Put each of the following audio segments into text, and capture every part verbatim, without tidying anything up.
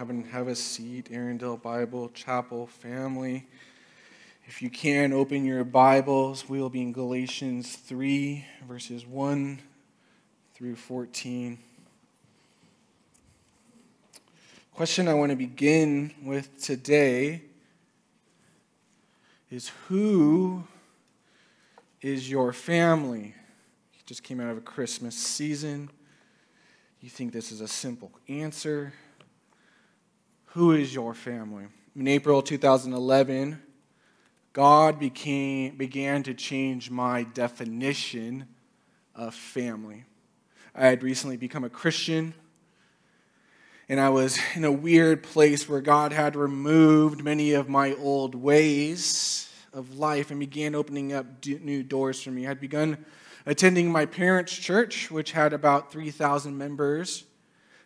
Have a, have a seat, Erindale Bible Chapel family. If you can, open your Bibles. We will be in Galatians three, verses one through fourteen. Question I want to begin with today is, who is your family? You just came out of a Christmas season. You think this is a simple answer. Who is your family? In April two thousand eleven, God became, began to change my definition of family. I had recently become a Christian, and I was in a weird place where God had removed many of my old ways of life and began opening up new doors for me. I had begun attending my parents' church, which had about three thousand members.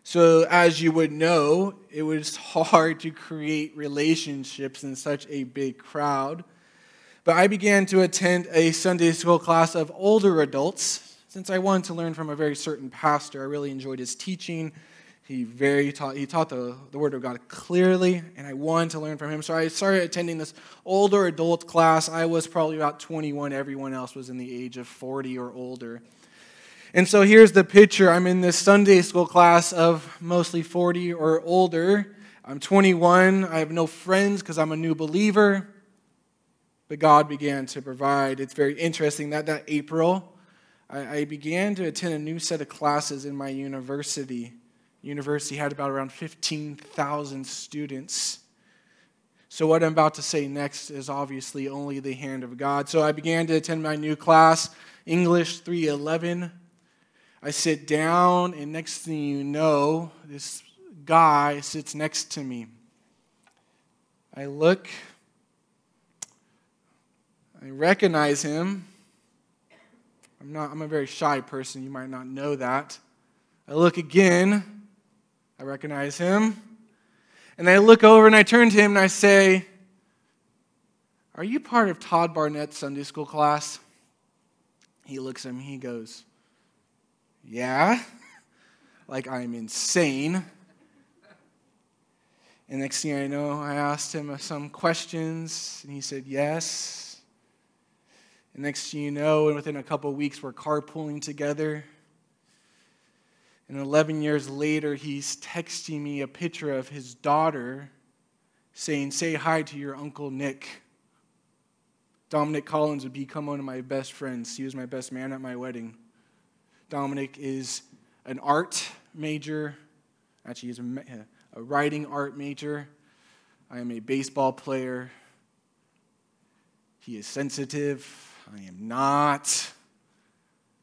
So as you would know, it was hard to create relationships in such a big crowd. But I began to attend a Sunday school class of older adults, since I wanted to learn from a very certain pastor. I really enjoyed his teaching. He very taught, he taught the, the Word of God clearly, and I wanted to learn from him. So I started attending this older adult class. I was probably about twenty-one. Everyone else was in the age of forty or older. And so here's the picture. I'm in this Sunday school class of mostly forty or older. I'm twenty-one. I have no friends because I'm a new believer. But God began to provide. It's very interesting that that April, I, I began to attend a new set of classes in my university. University had about around fifteen thousand students. So what I'm about to say next is obviously only the hand of God. So I began to attend my new class, English three eleven. I sit down, and next thing you know, this guy sits next to me. I look, I recognize him. I'm not, I'm a very shy person, you might not know that. I look again. I recognize him, and I look over and I turn to him and I say, "Are you part of Todd Barnett's Sunday school class?" He looks at me, he goes, "Yeah," like I'm insane. And next thing I know, I asked him some questions, and he said yes. And next thing you know, and within a couple of weeks, we're carpooling together. And eleven years later, he's texting me a picture of his daughter saying, "Say hi to your Uncle Nick." Dominic Collins would become one of my best friends. He was my best man at my wedding. Dominic is an art major. Actually, he's a, a writing art major. I am a baseball player. He is sensitive. I am not.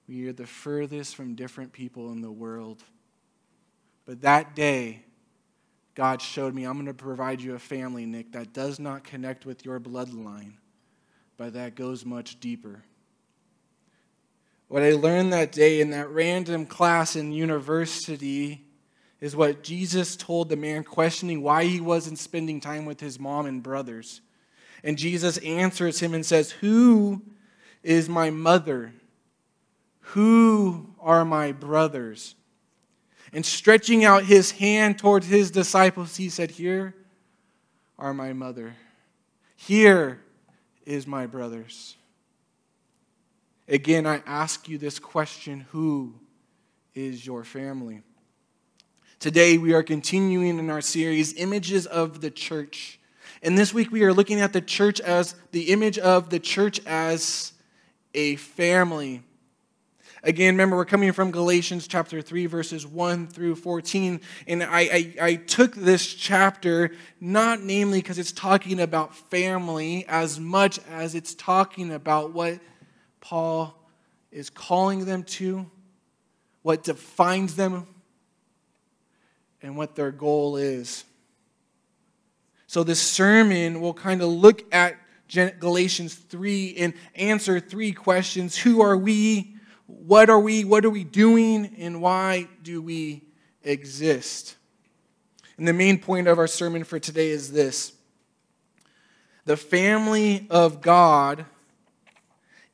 We are the furthest from different people in the world. But that day, God showed me, "I'm going to provide you a family, Nick, that does not connect with your bloodline, but that goes much deeper." What I learned that day in that random class in university is what Jesus told the man questioning why he wasn't spending time with his mom and brothers. And Jesus answers him and says, "Who is my mother? Who are my brothers?" And stretching out his hand towards his disciples, he said, "Here are my mother. Here is my brothers." Again, I ask you this question: who is your family? Today, we are continuing in our series, Images of the Church. And this week, we are looking at the church as the image of the church as a family. Again, remember, we're coming from Galatians chapter three, verses one through fourteen. And I, I, I took this chapter not namely because it's talking about family as much as it's talking about what Paul is calling them to, what defines them, and what their goal is. So this sermon will kind of look at Galatians three and answer three questions. Who are we? What are we? What are we doing? And why do we exist? And the main point of our sermon for today is this: the family of God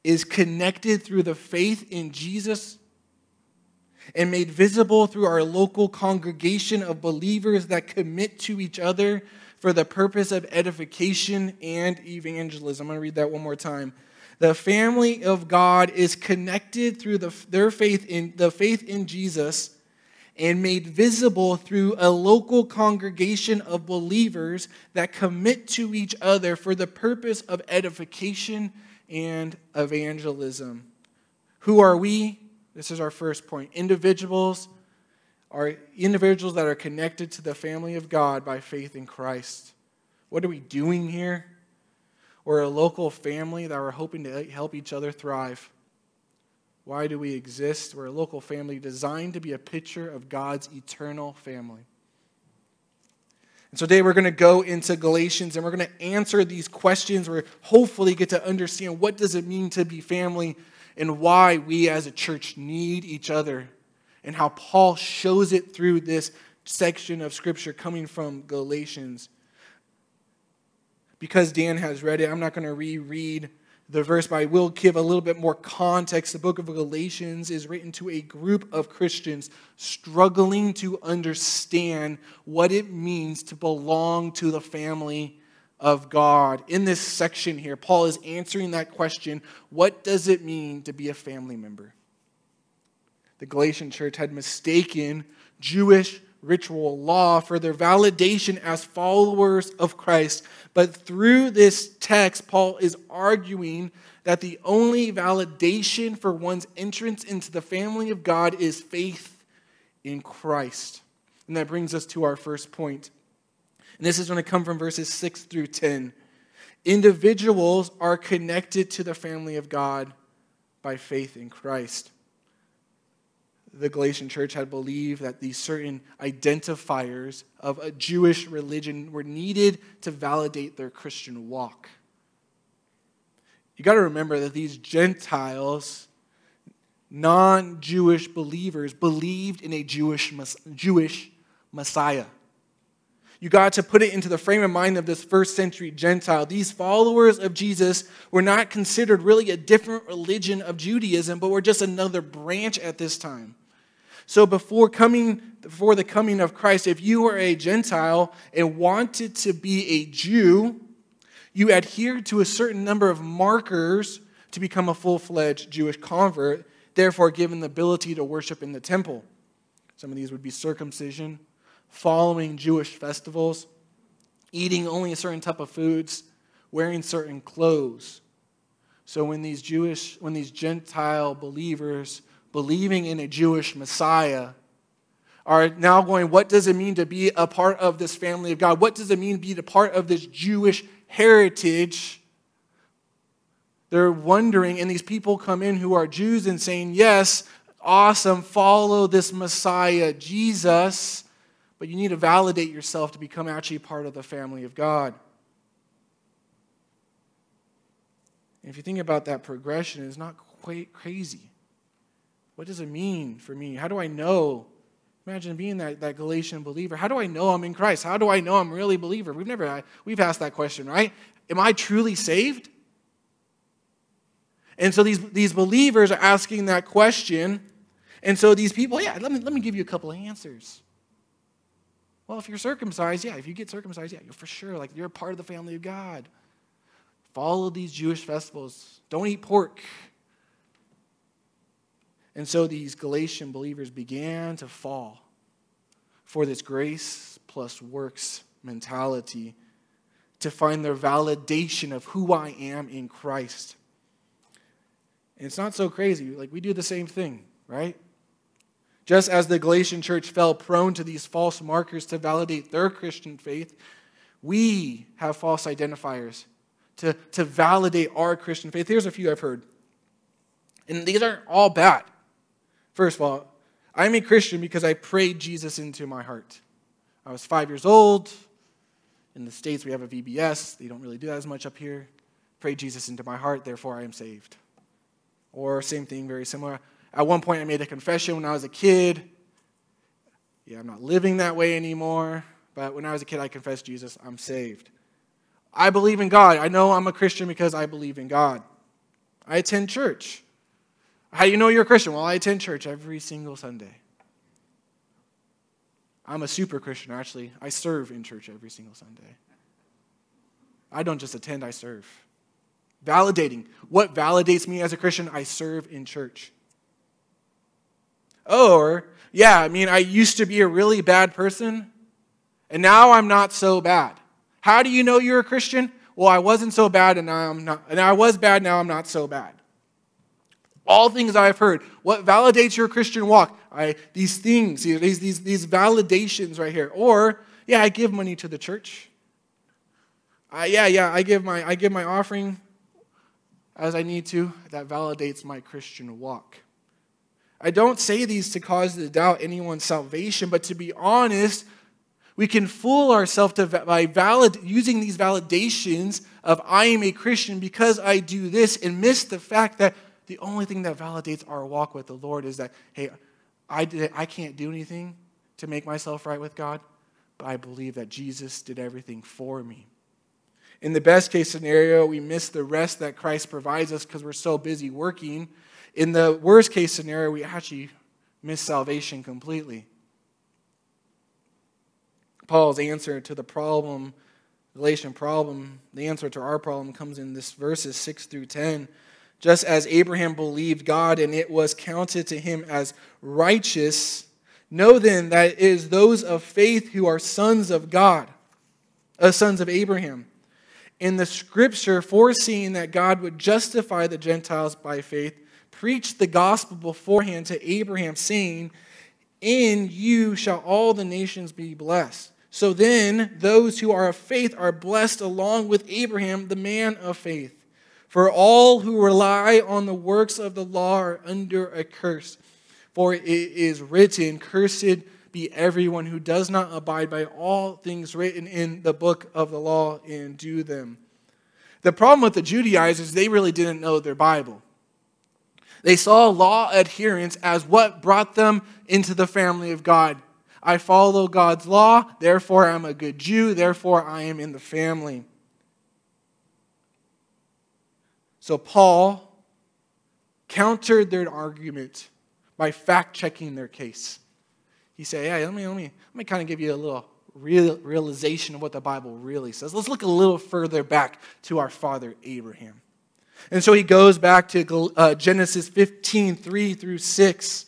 is connected through the faith in Jesus and made visible through our local congregation of believers that commit to each other for the purpose of edification and evangelism. I'm going to read that one more time. The family of God is connected through the, their faith in the faith in Jesus and made visible through a local congregation of believers that commit to each other for the purpose of edification and evangelism. Who are we? This is our first point. Individuals are individuals that are connected to the family of God by faith in Christ. What are we doing here? We're a local family that we're hoping to help each other thrive. Why do we exist? We're a local family designed to be a picture of God's eternal family. And so today we're going to go into Galatians and we're going to answer these questions. We're hopefully get to understand what does it mean to be family and why we as a church need each other and how Paul shows it through this section of Scripture coming from Galatians. Because Dan has read it, I'm not going to reread the verse, but I will give a little bit more context. The book of Galatians is written to a group of Christians struggling to understand what it means to belong to the family of God. In this section here, Paul is answering that question, what does it mean to be a family member? The Galatian church had mistaken Jewish ritual law for their validation as followers of Christ. But through this text, Paul is arguing that the only validation for one's entrance into the family of God is faith in Christ. And that brings us to our first point. And this is going to come from verses six through ten. Individuals are connected to the family of God by faith in Christ. The Galatian church had believed that these certain identifiers of a Jewish religion were needed to validate their Christian walk. You got to remember that these Gentiles, non-Jewish believers, believed in a Jewish Jewish Messiah. You got to put it into the frame of mind of this first century Gentile. These followers of Jesus were not considered really a different religion of Judaism, but were just another branch at this time. So before coming, before the coming of Christ, if you were a Gentile and wanted to be a Jew, you adhered to a certain number of markers to become a full-fledged Jewish convert, therefore given the ability to worship in the temple. Some of these would be circumcision, following Jewish festivals, eating only a certain type of foods, wearing certain clothes. So when these Jewish, when these Gentile believers believing in a Jewish Messiah are now going, what does it mean to be a part of this family of God? What does it mean to be a part of this Jewish heritage? They're wondering, and these people come in who are Jews and saying, yes, awesome, follow this Messiah, Jesus. But you need to validate yourself to become actually part of the family of God. And if you think about that progression, it's not quite crazy. What does it mean for me? How do I know? Imagine being that, that Galatian believer. How do I know I'm in Christ? How do I know I'm really a believer? We've never, we've asked that question, right? Am I truly saved? And so these, these believers are asking that question. And so these people, yeah, let me, let me give you a couple of answers. Well, if you're circumcised, yeah, if you get circumcised, yeah, you're for sure, like, you're a part of the family of God. Follow these Jewish festivals. Don't eat pork. And so these Galatian believers began to fall for this grace plus works mentality to find their validation of who I am in Christ. And it's not so crazy. Like, we do the same thing, right? Just as the Galatian church fell prone to these false markers to validate their Christian faith, we have false identifiers to, to validate our Christian faith. Here's a few I've heard. And these aren't all bad. First of all, I'm a Christian because I prayed Jesus into my heart. I was five years old. In the States, we have a V B S. They don't really do that as much up here. Prayed Jesus into my heart, therefore I am saved. Or same thing, very similar. At one point, I made a confession when I was a kid. Yeah, I'm not living that way anymore. But when I was a kid, I confessed Jesus. I'm saved. I believe in God. I know I'm a Christian because I believe in God. I attend church. How do you know you're a Christian? Well, I attend church every single Sunday. I'm a super Christian, actually. I serve in church every single Sunday. I don't just attend, I serve. Validating. What validates me as a Christian? I serve in church. Or, yeah, I mean, I used to be a really bad person, and now I'm not so bad. How do you know you're a Christian? Well, I wasn't so bad, and now I'm not. And I was bad, now I'm not so bad. All things I've heard. What validates your Christian walk? I, these things, these, these, these validations right here. Or, yeah, I give money to the church. I, yeah, yeah, I give my I give my offering as I need to. That validates my Christian walk. I don't say these to cause to doubt anyone's salvation, but to be honest, we can fool ourselves to, by valid, using these validations of I am a Christian because I do this, and miss the fact that the only thing that validates our walk with the Lord is that, hey, I did, I can't do anything to make myself right with God, but I believe that Jesus did everything for me. In the best case scenario, we miss the rest that Christ provides us because we're so busy working. In the worst case scenario, we actually miss salvation completely. Paul's answer to the problem, Galatian problem, the answer to our problem comes in this verses six through ten. Just as Abraham believed God and it was counted to him as righteous, know then that it is those of faith who are sons of God, uh, sons of Abraham. In the scripture, foreseeing that God would justify the Gentiles by faith, preached the gospel beforehand to Abraham, saying, in you shall all the nations be blessed. So then, those who are of faith are blessed along with Abraham, the man of faith. For all who rely on the works of the law are under a curse. For it is written, cursed be everyone who does not abide by all things written in the book of the law and do them. The problem with the Judaizers, they really didn't know their Bible. They saw law adherence as what brought them into the family of God. I follow God's law, therefore I'm a good Jew, therefore I am in the family. So Paul countered their argument by fact-checking their case. He said, yeah, let me, let me, let me kind of give you a little real, realization of what the Bible really says. Let's look a little further back to our father Abraham. And so he goes back to uh, Genesis fifteen, three through six.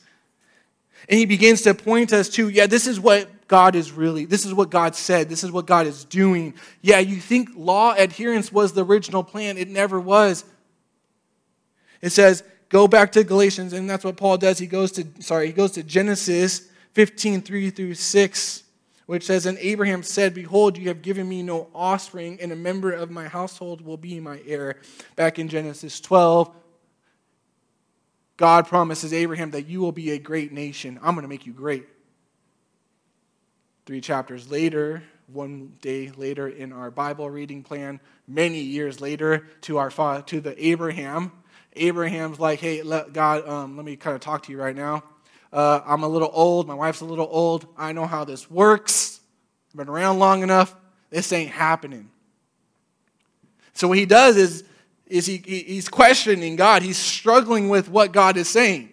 And he begins to point us to, yeah, this is what God is really, this is what God said, this is what God is doing. Yeah, you think law adherence was the original plan. It never was. It says, go back to Galatians, and that's what Paul does. He goes to, sorry, he goes to Genesis fifteen, three through six, which says, and Abraham said, behold, you have given me no offspring, and a member of my household will be my heir. Back in Genesis twelve, God promises Abraham that you will be a great nation. I'm going to make you great. Three chapters later, one day later in our Bible reading plan, many years later to our father, to the Abraham, Abraham's like, hey, let God, um, let me kind of talk to you right now. Uh, I'm a little old. My wife's a little old. I know how this works. I've been around long enough. This ain't happening. So what he does is, is he he's questioning God. He's struggling with what God is saying.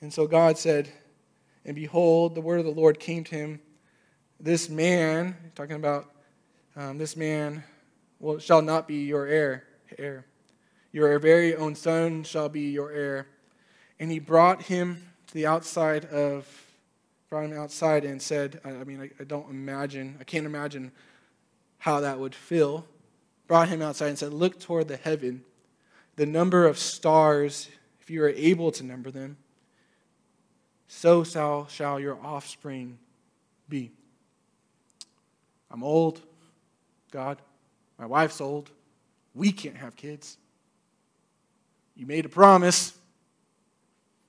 And so God said, and behold, the word of the Lord came to him. This man, talking about um, this man, well, shall not be your heir. heir. Your very own son shall be your heir. And he brought him to the outside of, brought him outside and said, I, I mean, I, I don't imagine, I can't imagine how that would feel. Brought him outside and said, look toward the heaven, the number of stars, if you are able to number them, so shall, shall your offspring be. I'm old, God. My wife's old. We can't have kids. You made a promise.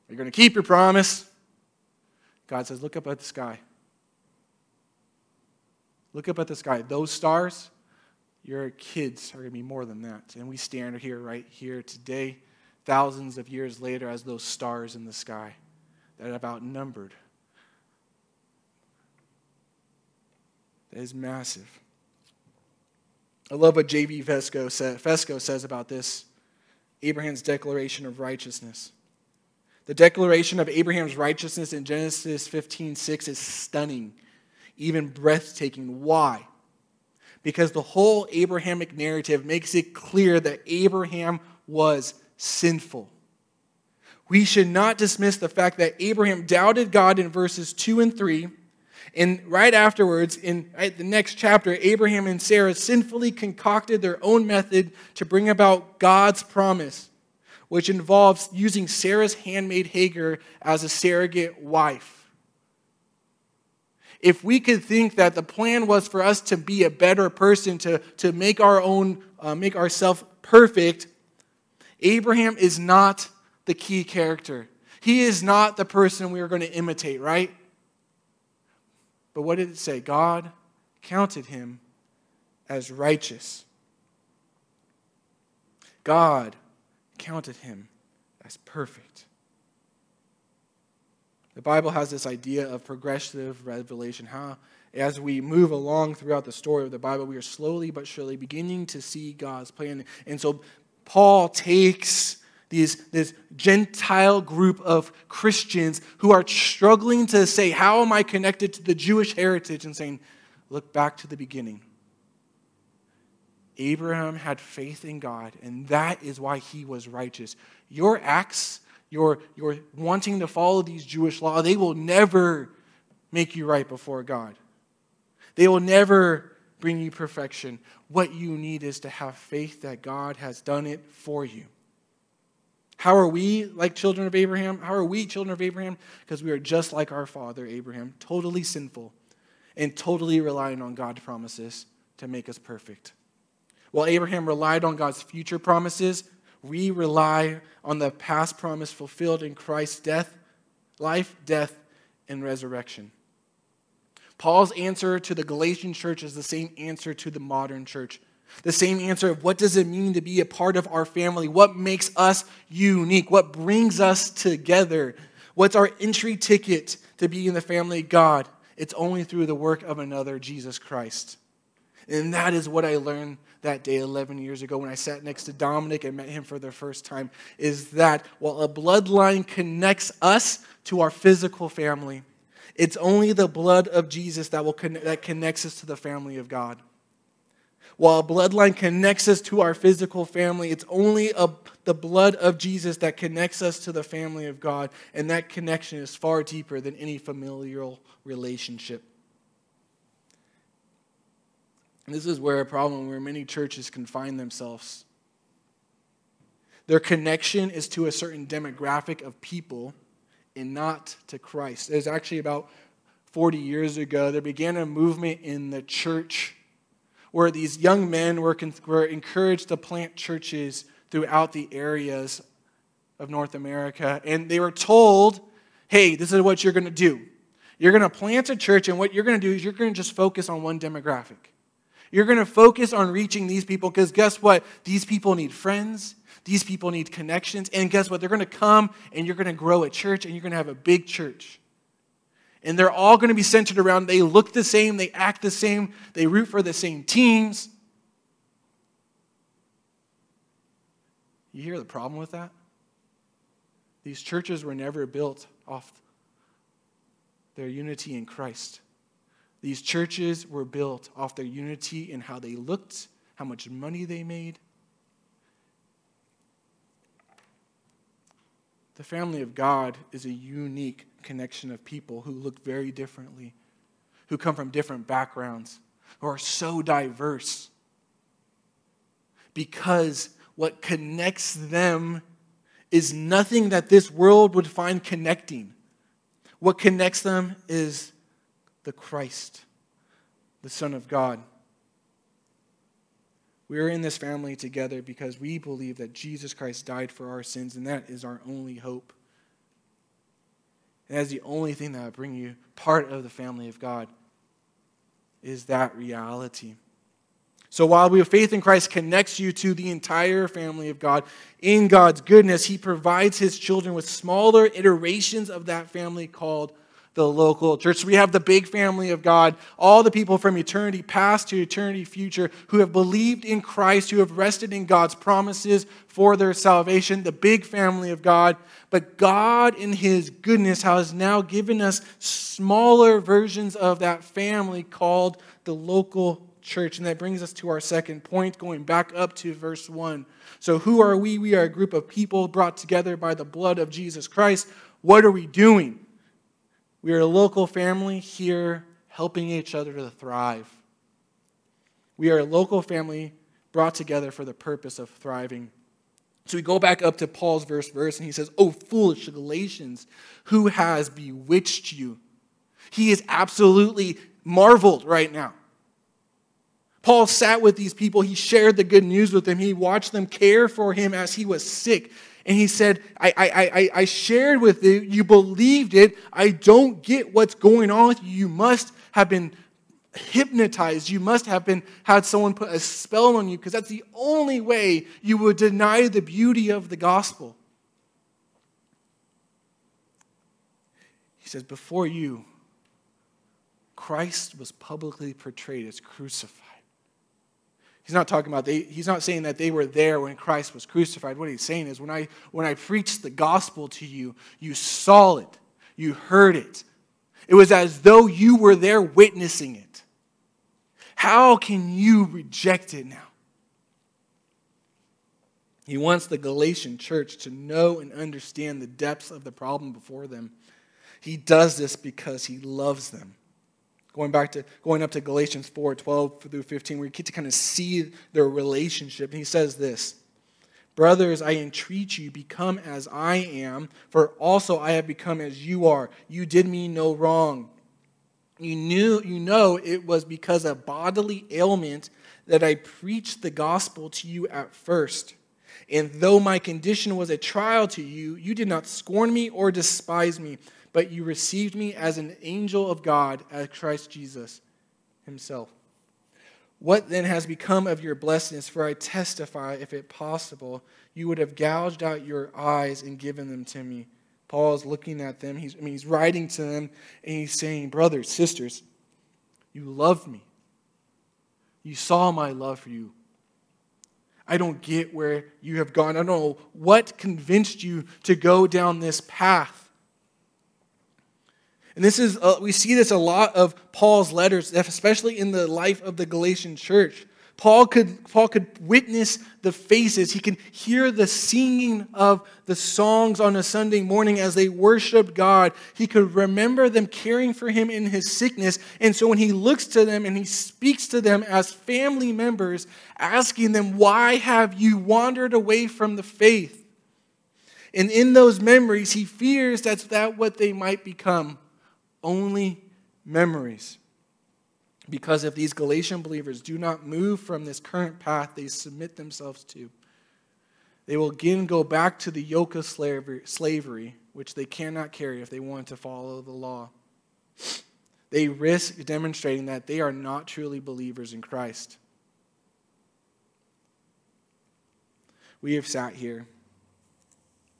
You're going to keep your promise. God says, look up at the sky. Look up at the sky. Those stars, your kids are going to be more than that. And we stand here right here today, thousands of years later, as those stars in the sky that have outnumbered. That is massive. I love what J B Fesco says about this. Abraham's declaration of righteousness. The declaration of Abraham's righteousness in Genesis fifteen six is stunning, even breathtaking. Why? Because the whole Abrahamic narrative makes it clear that Abraham was sinful. We should not dismiss the fact that Abraham doubted God in verses two and three. And right afterwards, in the next chapter, Abraham and Sarah sinfully concocted their own method to bring about God's promise, which involves using Sarah's handmaid Hagar as a surrogate wife. If we could think that the plan was for us to be a better person, to, to make our own, uh, make ourselves perfect, Abraham is not the key character. He is not the person we are going to imitate, right? But what did it say? God counted him as righteous. God counted him as perfect. The Bible has this idea of progressive revelation. How, as we move along throughout the story of the Bible, we are slowly but surely beginning to see God's plan. And so Paul takes These, this Gentile group of Christians who are struggling to say, how am I connected to the Jewish heritage? And saying, look back to the beginning. Abraham had faith in God, and that is why he was righteous. Your acts, your, your wanting to follow these Jewish laws, they will never make you right before God. They will never bring you perfection. What you need is to have faith that God has done it for you. How are we like children of Abraham? How are we children of Abraham? Because we are just like our father, Abraham, totally sinful and totally relying on God's promises to make us perfect. While Abraham relied on God's future promises, we rely on the past promise fulfilled in Christ's death, life, death, and resurrection. Paul's answer to the Galatian church is the same answer to the modern church. The same answer of what does it mean to be a part of our family? What makes us unique? What brings us together? What's our entry ticket to be in the family of God? It's only through the work of another, Jesus Christ. And that is what I learned that day eleven years ago when I sat next to Dominic and met him for the first time, is that while a bloodline connects us to our physical family, it's only the blood of Jesus that will connect, that connects us to the family of God. While bloodline connects us to our physical family, it's only a, the blood of Jesus that connects us to the family of God, and that connection is far deeper than any familial relationship. And this is where a problem where many churches confine themselves. Their connection is to a certain demographic of people and not to Christ. It was actually about forty years ago, there began a movement in the church where these young men were, con- were encouraged to plant churches throughout the areas of North America. And they were told, hey, this is what you're going to do. You're going to plant a church, and what you're going to do is you're going to just focus on one demographic. You're going to focus on reaching these people, because guess what? These people need friends. These people need connections. And guess what? They're going to come, and you're going to grow a church, and you're going to have a big church. And they're all going to be centered around, they look the same, they act the same, they root for the same teams. You hear the problem with that? These churches were never built off their unity in Christ. These churches were built off their unity in how they looked, how much money they made. The family of God is a unique connection of people who look very differently, who come from different backgrounds, who are so diverse. Because what connects them is nothing that this world would find connecting. What connects them is the Christ, the Son of God. We are in this family together because we believe that Jesus Christ died for our sins, and that is our only hope. And that's the only thing that will bring you part of the family of God, is that reality. So while your faith in Christ connects you to the entire family of God, in God's goodness, he provides his children with smaller iterations of that family called the local church. We have the big family of God, all the people from eternity past to eternity future who have believed in Christ, who have rested in God's promises for their salvation, the big family of God. But God in his goodness has now given us smaller versions of that family called the local church. And that brings us to our second point, going back up to verse one. So who are we? We are a group of people brought together by the blood of Jesus Christ. What are we doing? We are a local family here helping each other to thrive. We are a local family brought together for the purpose of thriving. So we go back up to Paul's verse verse, and he says, "Oh, foolish Galatians, who has bewitched you?" He is absolutely marveled right now. Paul sat with these people. He shared the good news with them. He watched them care for him as he was sick. And he said, I, I, I, I shared with you, you believed it. I don't get what's going on with you. You must have been hypnotized. You must have been had someone put a spell on you, because that's the only way you would deny the beauty of the gospel. He says, before you, Christ was publicly portrayed as crucified. He's not talking about, they, he's not saying that they were there when Christ was crucified. What he's saying is, when I, when I preached the gospel to you, you saw it, you heard it. It was as though you were there witnessing it. How can you reject it now? He wants the Galatian church to know and understand the depths of the problem before them. He does this because he loves them. Going back to going up to Galatians four, twelve through fifteen, we get to kind of see their relationship. And he says this, "Brothers, I entreat you, become as I am, for also I have become as you are. You did me no wrong. You knew, you know it was because of bodily ailment that I preached the gospel to you at first. And though my condition was a trial to you, you did not scorn me or despise me, but you received me as an angel of God, as Christ Jesus himself. What then has become of your blessedness? For I testify, if it possible, you would have gouged out your eyes and given them to me." Paul is looking at them. He's, I mean, he's writing to them, and he's saying, brothers, sisters, you loved me. You saw my love for you. I don't get where you have gone. I don't know what convinced you to go down this path. And this is uh, we see this a lot of Paul's letters, especially in the life of the Galatian church. Paul could Paul could witness the faces. He can hear the singing of the songs on a Sunday morning as they worshiped God. He could remember them caring for him in his sickness. And so when he looks to them and he speaks to them as family members, asking them, "Why have you wandered away from the faith?" And in those memories, he fears that's that what they might become. Only memories. Because if these Galatian believers do not move from this current path they submit themselves to, they will again go back to the yoke of slavery, slavery, which they cannot carry if they want to follow the law. They risk demonstrating that they are not truly believers in Christ. We have sat here.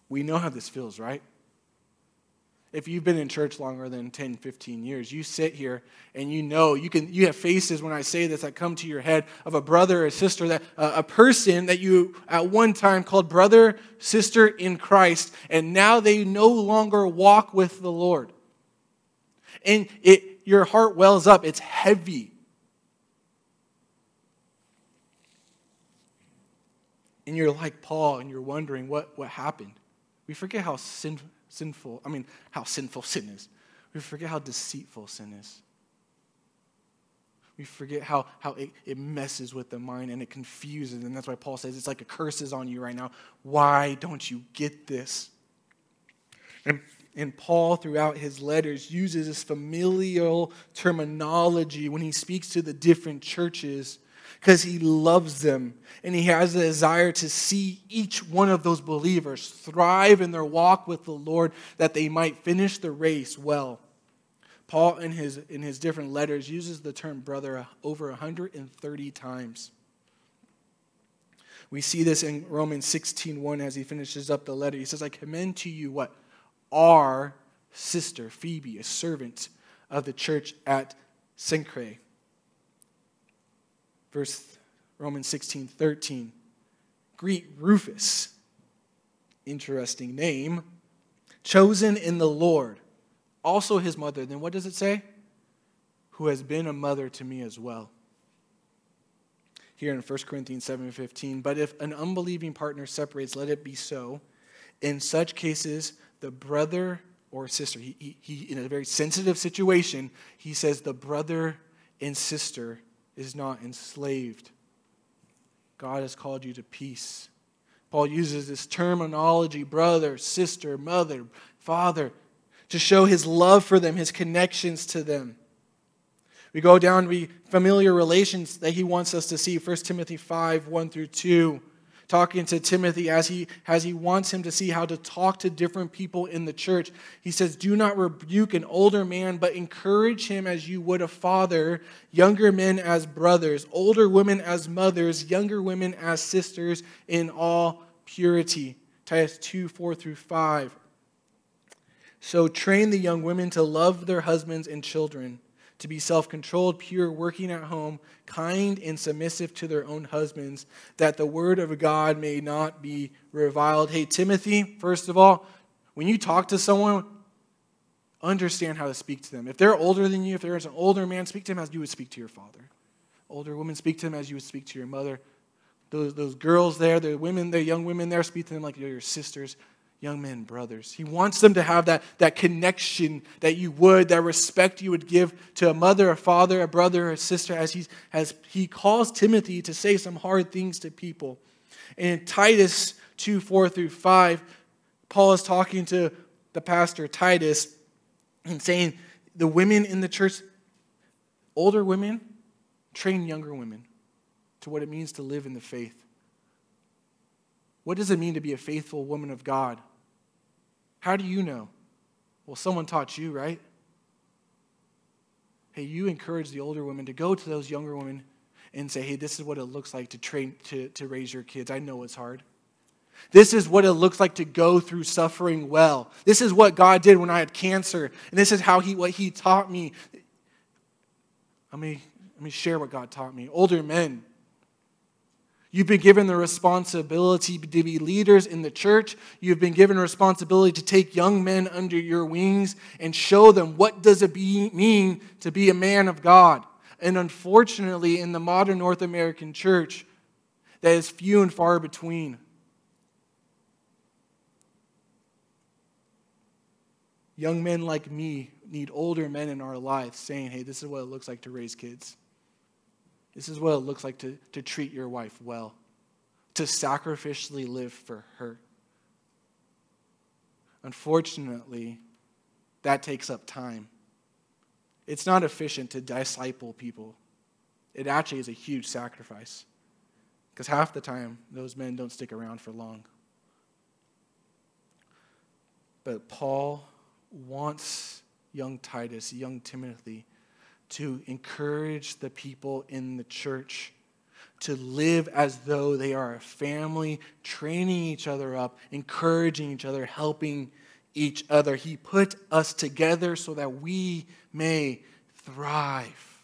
We know how this feels, right? If you've been in church longer than ten, fifteen years, you sit here and you know, you can. You have faces when I say this that come to your head of a brother or sister, that uh, a person that you at one time called brother, sister in Christ, and now they no longer walk with the Lord. And it, your heart wells up. It's heavy. And you're like Paul and you're wondering what, what happened. We forget how sinful. Sinful, I mean, how sinful sin is. We forget how deceitful sin is. We forget how, how it, it messes with the mind and it confuses. And that's why Paul says it's like a curse is on you right now. Why don't you get this? And, and Paul, throughout his letters, uses this familial terminology when he speaks to the different churches, because he loves them and he has a desire to see each one of those believers thrive in their walk with the Lord, that they might finish the race well. Paul, in his in his different letters, uses the term brother over one hundred thirty times. We see this in Romans sixteen one as he finishes up the letter. He says, "I commend to you what? Our sister, Phoebe, a servant of the church at Cenchreae. Verse Romans sixteen thirteen. Greet Rufus. Interesting name. Chosen in the Lord. Also his mother. Then what does it say? Who has been a mother to me as well. Here in First Corinthians seven fifteen, but if an unbelieving partner separates, let it be so. In such cases, the brother or sister, he, he, he, in a very sensitive situation, he says the brother and sister is not enslaved. God has called you to peace. Paul uses this terminology, brother, sister, mother, father, to show his love for them, his connections to them. We go down to the familiar relations that he wants us to see. First Timothy five, one through two. Talking to Timothy as he, as he wants him to see how to talk to different people in the church. He says, do not rebuke an older man, but encourage him as you would a father, younger men as brothers, older women as mothers, younger women as sisters in all purity. Titus two, four through five. So train the young women to love their husbands and children, to be self-controlled, pure, working at home, kind and submissive to their own husbands, that the word of God may not be reviled. Hey, Timothy, first of all, when you talk to someone, understand how to speak to them. If they're older than you, if there's an older man, speak to him as you would speak to your father. Older women, speak to him as you would speak to your mother. Those, those girls there, the women, the young women there, speak to them like you're your sisters. Young men, brothers. He wants them to have that, that connection that you would, that respect you would give to a mother, a father, a brother, a sister, as, he's, as he calls Timothy to say some hard things to people. And in Titus two, four through five, Paul is talking to the pastor Titus and saying, the women in the church, older women, train younger women to what it means to live in the faith. What does it mean to be a faithful woman of God? How do you know? Well, someone taught you, right? Hey, you encourage the older women to go to those younger women and say, hey, this is what it looks like to train, to, to raise your kids. I know it's hard. This is what it looks like to go through suffering well. This is what God did when I had cancer. And this is how he what he taught me. Let me, let me share what God taught me. Older men. You've been given the responsibility to be leaders in the church. You've been given responsibility to take young men under your wings and show them what does it be, mean to be a man of God. And unfortunately, in the modern North American church, that is few and far between. Young men like me need older men in our lives saying, hey, this is what it looks like to raise kids. This is what it looks like to, to treat your wife well, to sacrificially live for her. Unfortunately, that takes up time. It's not efficient to disciple people. It actually is a huge sacrifice because half the time, those men don't stick around for long. But Paul wants young Titus, young Timothy, to encourage the people in the church to live as though they are a family, training each other up, encouraging each other, helping each other. He put us together so that we may thrive.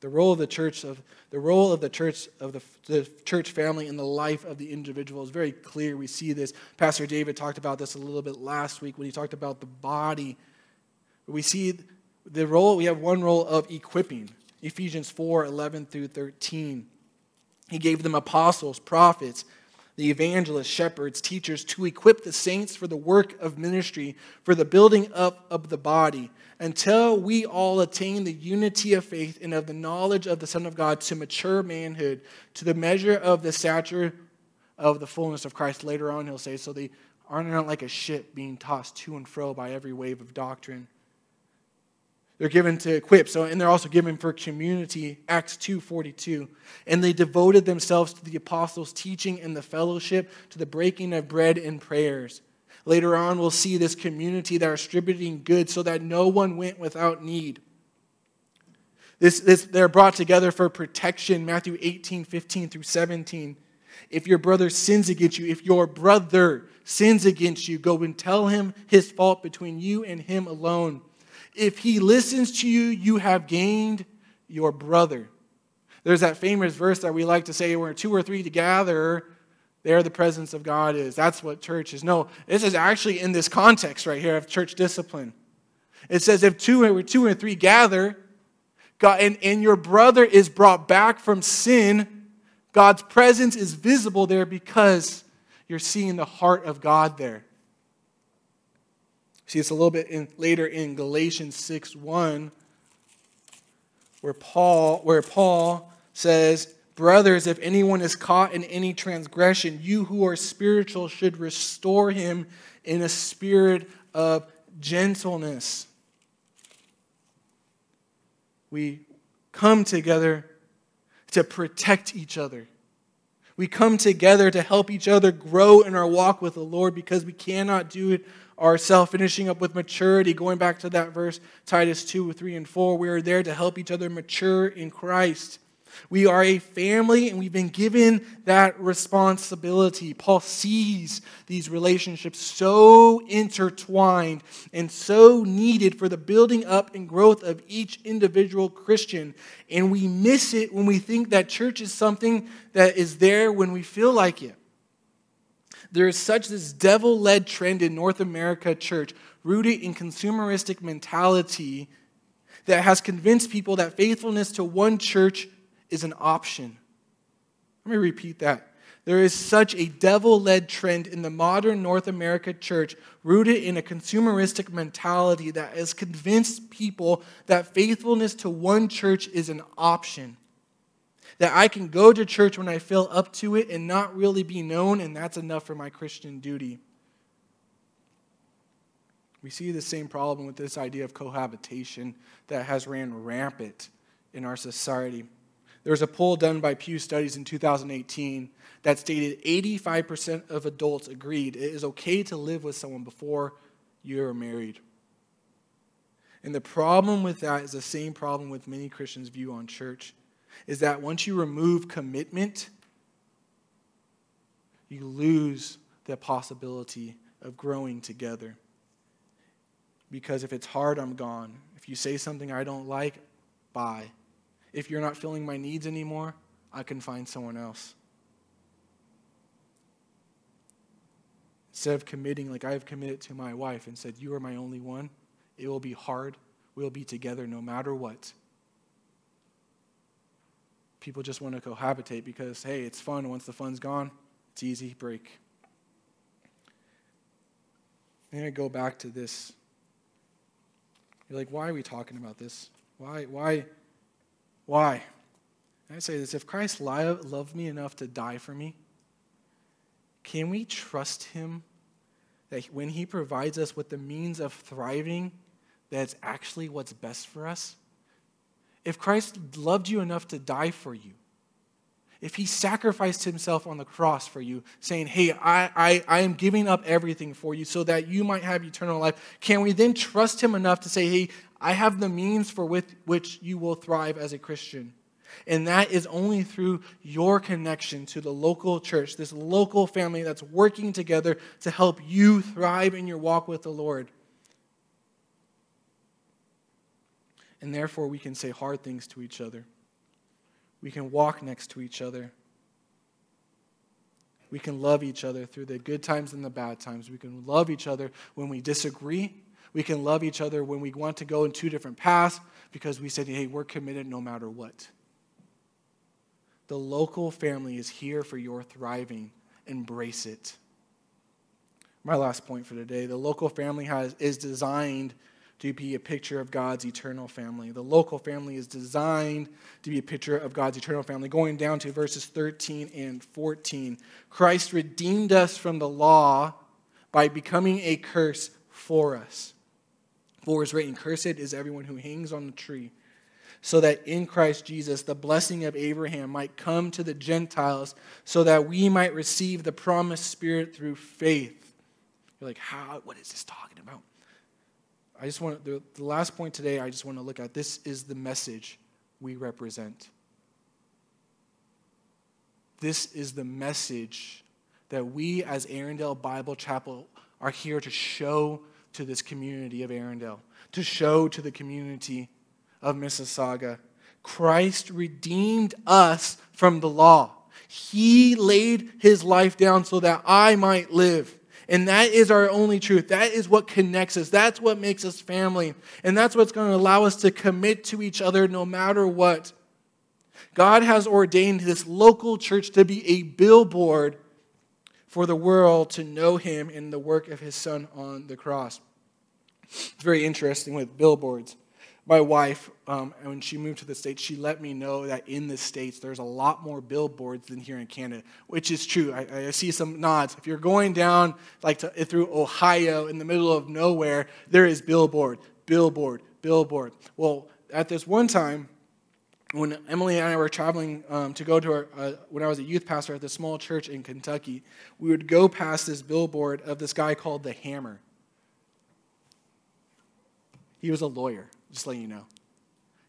The role of the church of the role of the church of the, the church family in the life of the individual is very clear. We see this. Pastor David talked about this a little bit last week when he talked about the body. We see The role, we have one role of equipping. Ephesians four, eleven through thirteen. He gave them apostles, prophets, the evangelists, shepherds, teachers to equip the saints for the work of ministry, for the building up of the body, until we all attain the unity of faith and of the knowledge of the Son of God to mature manhood, to the measure of the stature of the fullness of Christ. Later on he'll say, so they are not like a ship being tossed to and fro by every wave of doctrine. They're given to equip, so, and they're also given for community, Acts two forty-two. And they devoted themselves to the apostles' teaching and the fellowship, to the breaking of bread and prayers. Later on, we'll see this community that are distributing goods so that no one went without need. This, this, they're brought together for protection, Matthew eighteen fifteen through seventeen. If your brother sins against you, if your brother sins against you, go and tell him his fault between you and him alone. If he listens to you, you have gained your brother. There's that famous verse that we like to say, where two or three together, there the presence of God is. That's what church is. No, this is actually in this context right here of church discipline. It says if two or two or three gather, God, and, and your brother is brought back from sin, God's presence is visible there because you're seeing the heart of God there. See, it's a little bit in, later in Galatians six one, where Paul, where Paul says, brothers, if anyone is caught in any transgression, you who are spiritual should restore him in a spirit of gentleness. We come together to protect each other. We come together to help each other grow in our walk with the Lord because we cannot do it ourselves. Finishing up with maturity, going back to that verse, Titus two, three, and four, we are there to help each other mature in Christ. We are a family and we've been given that responsibility. Paul sees these relationships so intertwined and so needed for the building up and growth of each individual Christian. And we miss it when we think that church is something that is there when we feel like it. There is such this devil-led trend in North America church rooted in consumeristic mentality that has convinced people that faithfulness to one church is an option. Let me repeat that. There is such a devil-led trend in the modern North America church rooted in a consumeristic mentality that has convinced people that faithfulness to one church is an option. That I can go to church when I feel up to it and not really be known, and that's enough for my Christian duty. We see the same problem with this idea of cohabitation that has ran rampant in our society. There was a poll done by Pew Studies in two thousand eighteen that stated eighty-five percent of adults agreed it is okay to live with someone before you are married. And the problem with that is the same problem with many Christians' view on church, is that once you remove commitment, you lose the possibility of growing together. Because if it's hard, I'm gone. If you say something I don't like, bye. If you're not filling my needs anymore, I can find someone else. Instead of committing like I have committed to my wife and said, you are my only one, it will be hard. We'll be together no matter what. People just want to cohabitate because, hey, it's fun. Once the fun's gone, it's easy break. I'm going to go back to this. You're like, why are we talking about this? Why, why, why? And I say this, if Christ loved me enough to die for me, can we trust him that when he provides us with the means of thriving, that's actually what's best for us? If Christ loved you enough to die for you, if he sacrificed himself on the cross for you, saying, hey, I, I, I am giving up everything for you so that you might have eternal life, can we then trust him enough to say, hey, I have the means for with which you will thrive as a Christian? And that is only through your connection to the local church, this local family that's working together to help you thrive in your walk with the Lord. And therefore, we can say hard things to each other. We can walk next to each other. We can love each other through the good times and the bad times. We can love each other when we disagree. We can love each other when we want to go in two different paths because we said, hey, we're committed no matter what. The local family is here for your thriving. Embrace it. My last point for today, the local family has is designed to be a picture of God's eternal family. The local family is designed to be a picture of God's eternal family. Going down to verses thirteen and fourteen. Christ redeemed us from the law by becoming a curse for us. For it is written, cursed is everyone who hangs on the tree, so that in Christ Jesus the blessing of Abraham might come to the Gentiles, so that we might receive the promised Spirit through faith. You're like, how? What is this talking about? I just want to, the last point today I just want to look at, this is the message we represent. This is the message that we as Erindale Bible Chapel are here to show to this community of Erindale, to show to the community of Mississauga. Christ redeemed us from the law. He laid his life down so that I might live. And that is our only truth. That is what connects us. That's what makes us family. And that's what's going to allow us to commit to each other no matter what. God has ordained this local church to be a billboard for the world to know him in the work of his son on the cross. It's very interesting with billboards. My wife, um, when she moved to the States, she let me know that in the States, there's a lot more billboards than here in Canada, which is true. I, I see some nods. If you're going down like to, through Ohio in the middle of nowhere, there is billboard, billboard, billboard. Well, at this one time, when Emily and I were traveling um, to go to our, uh, when I was a youth pastor at this small church in Kentucky, we would go past this billboard of this guy called The Hammer. He was a lawyer. Just letting you know.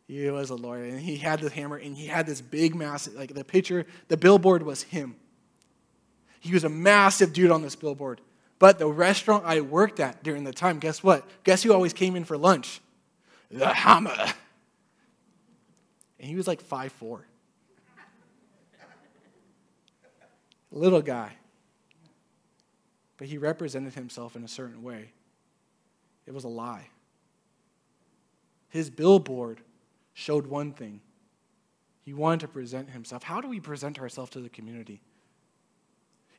He was a lawyer, and he had the hammer, and he had this big, massive, like the picture, the billboard was him. He was a massive dude on this billboard. But the restaurant I worked at during the time, guess what? Guess who always came in for lunch? The Hammer. And he was like five foot four. Little guy. But he represented himself in a certain way. It was a lie. His billboard showed one thing. He wanted to present himself. How do we present ourselves to the community?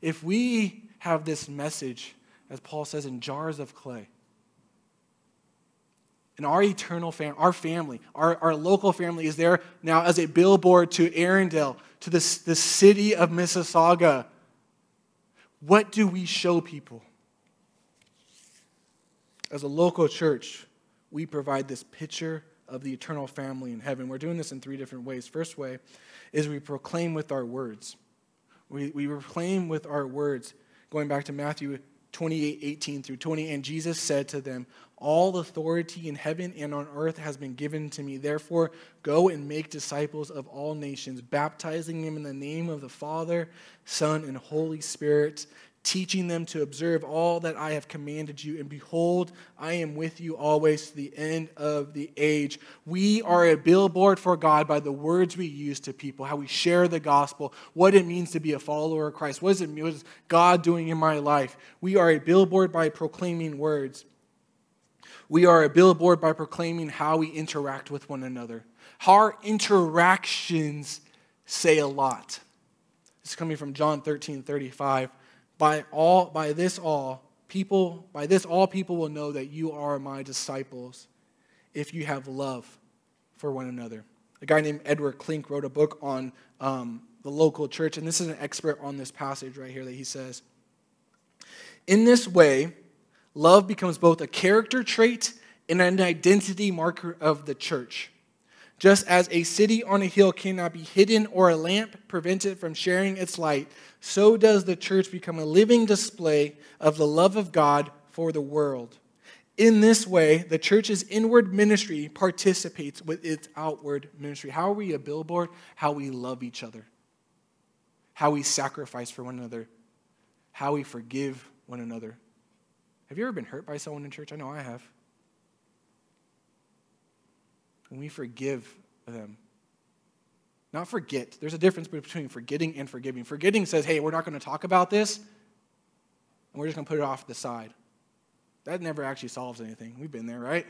If we have this message, as Paul says, in jars of clay, and our eternal family, our family, our, our local family is there now as a billboard to Erindale, to this, this city of Mississauga, what do we show people? As a local church, we provide this picture of the eternal family in heaven. We're doing this in three different ways. First way is we proclaim with our words. We, we proclaim with our words, going back to Matthew twenty-eight, eighteen through twenty. And Jesus said to them, all authority in heaven and on earth has been given to me. Therefore, go and make disciples of all nations, baptizing them in the name of the Father, Son, and Holy Spirit, teaching them to observe all that I have commanded you. And behold, I am with you always to the end of the age. We are a billboard for God by the words we use to people, how we share the gospel, what it means to be a follower of Christ. What does it mean? What is God doing in my life? We are a billboard by proclaiming words. We are a billboard by proclaiming how we interact with one another. Our interactions say a lot. This is coming from John thirteen thirty-five. By all, by this all, people, by this all people will know that you are my disciples if you have love for one another. A guy named Edward Clink wrote a book on um, the local church, and this is an expert on this passage right here that he says, in this way, love becomes both a character trait and an identity marker of the church. Just as a city on a hill cannot be hidden or a lamp prevented from sharing its light, so does the church become a living display of the love of God for the world. In this way, the church's inward ministry participates with its outward ministry. How are we a billboard? How we love each other. How we sacrifice for one another. How we forgive one another. Have you ever been hurt by someone in church? I know I have. When we forgive them. Not forget. There's a difference between forgetting and forgiving. Forgetting says, hey, we're not going to talk about this, and we're just going to put it off to the side. That never actually solves anything. We've been there, right?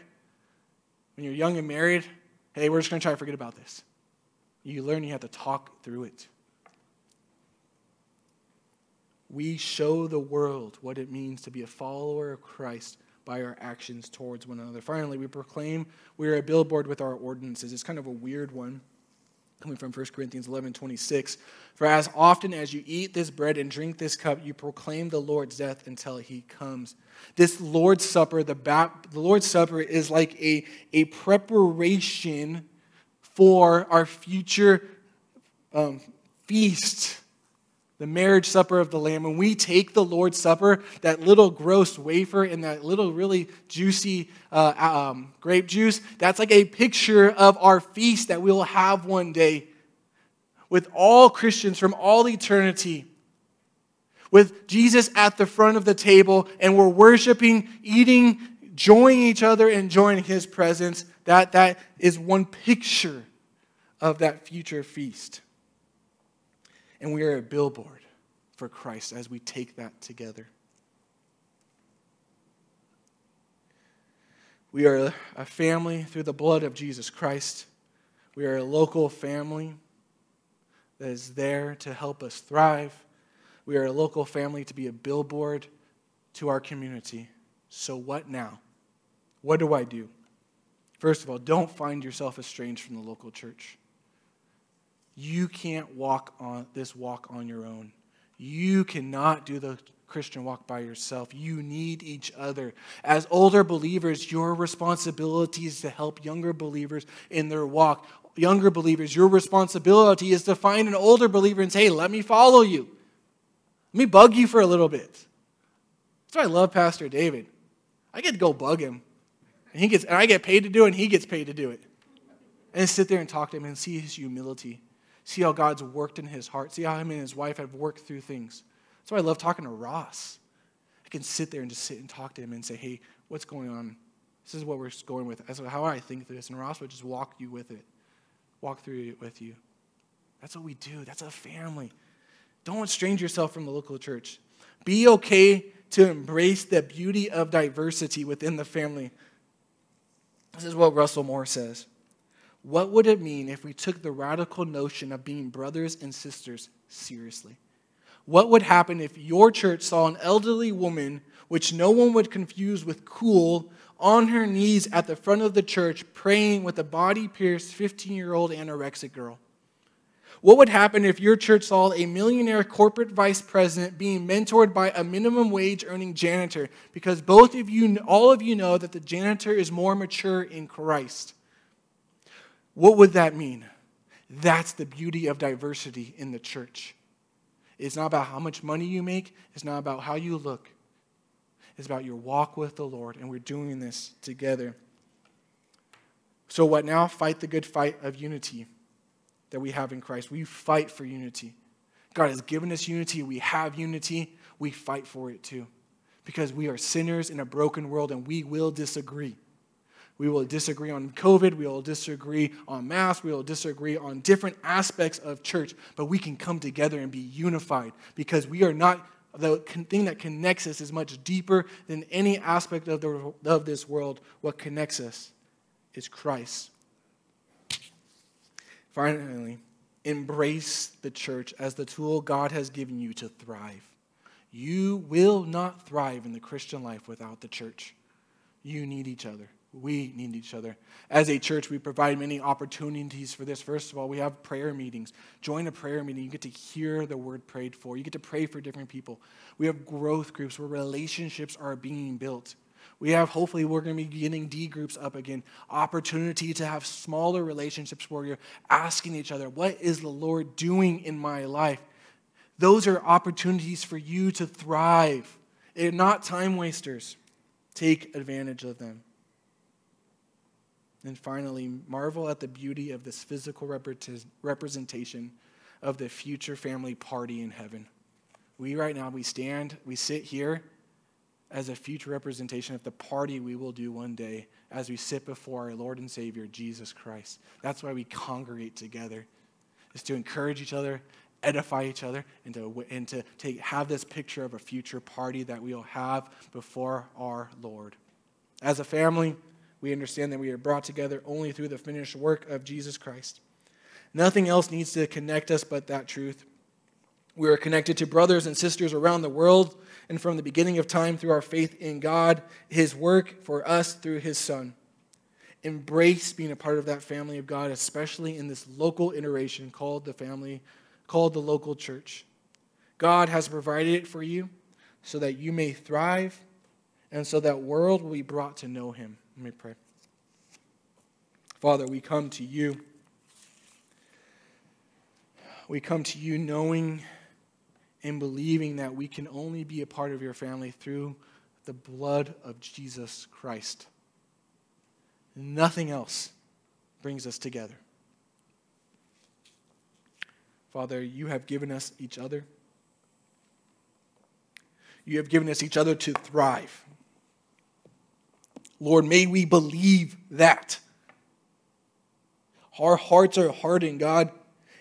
When you're young and married, hey, we're just going to try to forget about this. You learn you have to talk through it. We show the world what it means to be a follower of Christ by our actions towards one another. Finally, we proclaim we are a billboard with our ordinances. It's kind of a weird one, coming from First Corinthians eleven twenty-six. For as often as you eat this bread and drink this cup, you proclaim the Lord's death until he comes. This Lord's Supper, the, bap- the Lord's Supper is like a, a preparation for our future um, feast. The marriage supper of the Lamb. When we take the Lord's Supper, that little gross wafer and that little really juicy uh, um, grape juice, that's like a picture of our feast that we'll have one day. with all Christians from all eternity, with Jesus at the front of the table, and we're worshiping, eating, joining each other, enjoying his presence. That, that is one picture of that future feast. And we are a billboard for Christ as we take that together. We are a family through the blood of Jesus Christ. We are a local family that is there to help us thrive. We are a local family to be a billboard to our community. So what now? What do I do? First of all, don't find yourself estranged from the local church. You can't walk on this walk on your own. You cannot do the Christian walk by yourself. You need each other. As older believers, your responsibility is to help younger believers in their walk. Younger believers, your responsibility is to find an older believer and say, hey, let me follow you. Let me bug you for a little bit. That's why I love Pastor David. I get to go bug him. And he gets, and I get paid to do it, and he gets paid to do it. And sit there and talk to him and see his humility. See how God's worked in his heart. See how him and his wife have worked through things. That's why I love talking to Ross. I can sit there and just sit and talk to him and say, hey, what's going on? This is what we're going with. That's how I think through this. And Ross would just walk you with it. Walk through it with you. That's what we do. That's a family. Don't estrange yourself from the local church. Be okay to embrace the beauty of diversity within the family. This is what Russell Moore says. What would it mean if we took the radical notion of being brothers and sisters seriously? What would happen if your church saw an elderly woman, which no one would confuse with cool, on her knees at the front of the church praying with a body-pierced fifteen-year-old anorexic girl? What would happen if your church saw a millionaire corporate vice president being mentored by a minimum wage earning janitor? Because both of you, all of you know that the janitor is more mature in Christ. What would that mean? That's the beauty of diversity in the church. It's not about how much money you make. It's not about how you look. It's about your walk with the Lord, and we're doing this together. So what now? Fight the good fight of unity that we have in Christ. We fight for unity. God has given us unity. We have unity. We fight for it too, because we are sinners in a broken world, and we will disagree. We will disagree on COVID. We will disagree on masks. We will disagree on different aspects of church, but we can come together and be unified, because we are not, the thing that connects us is much deeper than any aspect of, the, of this world. What connects us is Christ. Finally, embrace the church as the tool God has given you to thrive. You will not thrive in the Christian life without the church. You need each other. We need each other. As a church, we provide many opportunities for this. First of all, we have prayer meetings. Join a prayer meeting. You get to hear the word prayed for. You get to pray for different people. We have growth groups where relationships are being built. We have, hopefully, we're going to be getting D groups up again. Opportunity to have smaller relationships where you're asking each other, what is the Lord doing in my life? Those are opportunities for you to thrive. They're not time wasters. Take advantage of them. And finally, marvel at the beauty of this physical repre- representation of the future family party in heaven. We right now, we stand, we sit here as a future representation of the party we will do one day as we sit before our Lord and Savior, Jesus Christ. That's why we congregate together, is to encourage each other, edify each other, and to, and to take, have this picture of a future party that we will have before our Lord. As a family, we understand that we are brought together only through the finished work of Jesus Christ. Nothing else needs to connect us but that truth. We are connected to brothers and sisters around the world and from the beginning of time through our faith in God, his work for us through his Son. Embrace being a part of that family of God, especially in this local iteration called the family, called the local church. God has provided it for you so that you may thrive and so that world will be brought to know him. Let me pray. Father, we come to you. We come to you knowing and believing that we can only be a part of your family through the blood of Jesus Christ. Nothing else brings us together. Father, you have given us each other. You have given us each other to thrive. Lord, may we believe that. Our hearts are hardened, God,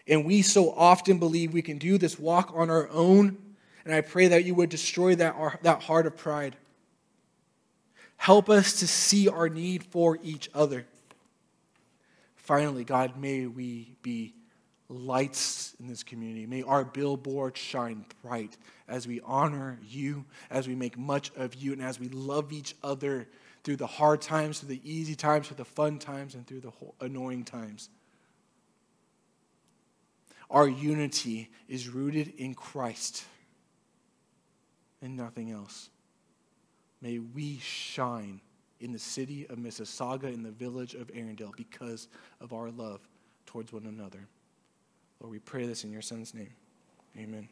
and we so often believe we can do this walk on our own, and I pray that you would destroy that, that heart of pride. Help us to see our need for each other. Finally, God, may we be lights in this community. May our billboard shine bright as we honor you, as we make much of you, and as we love each other through the hard times, through the easy times, through the fun times, and through the annoying times. Our unity is rooted in Christ and nothing else. May we shine in the city of Mississauga, in the village of Erindale, because of our love towards one another. Lord, we pray this in your Son's name. Amen.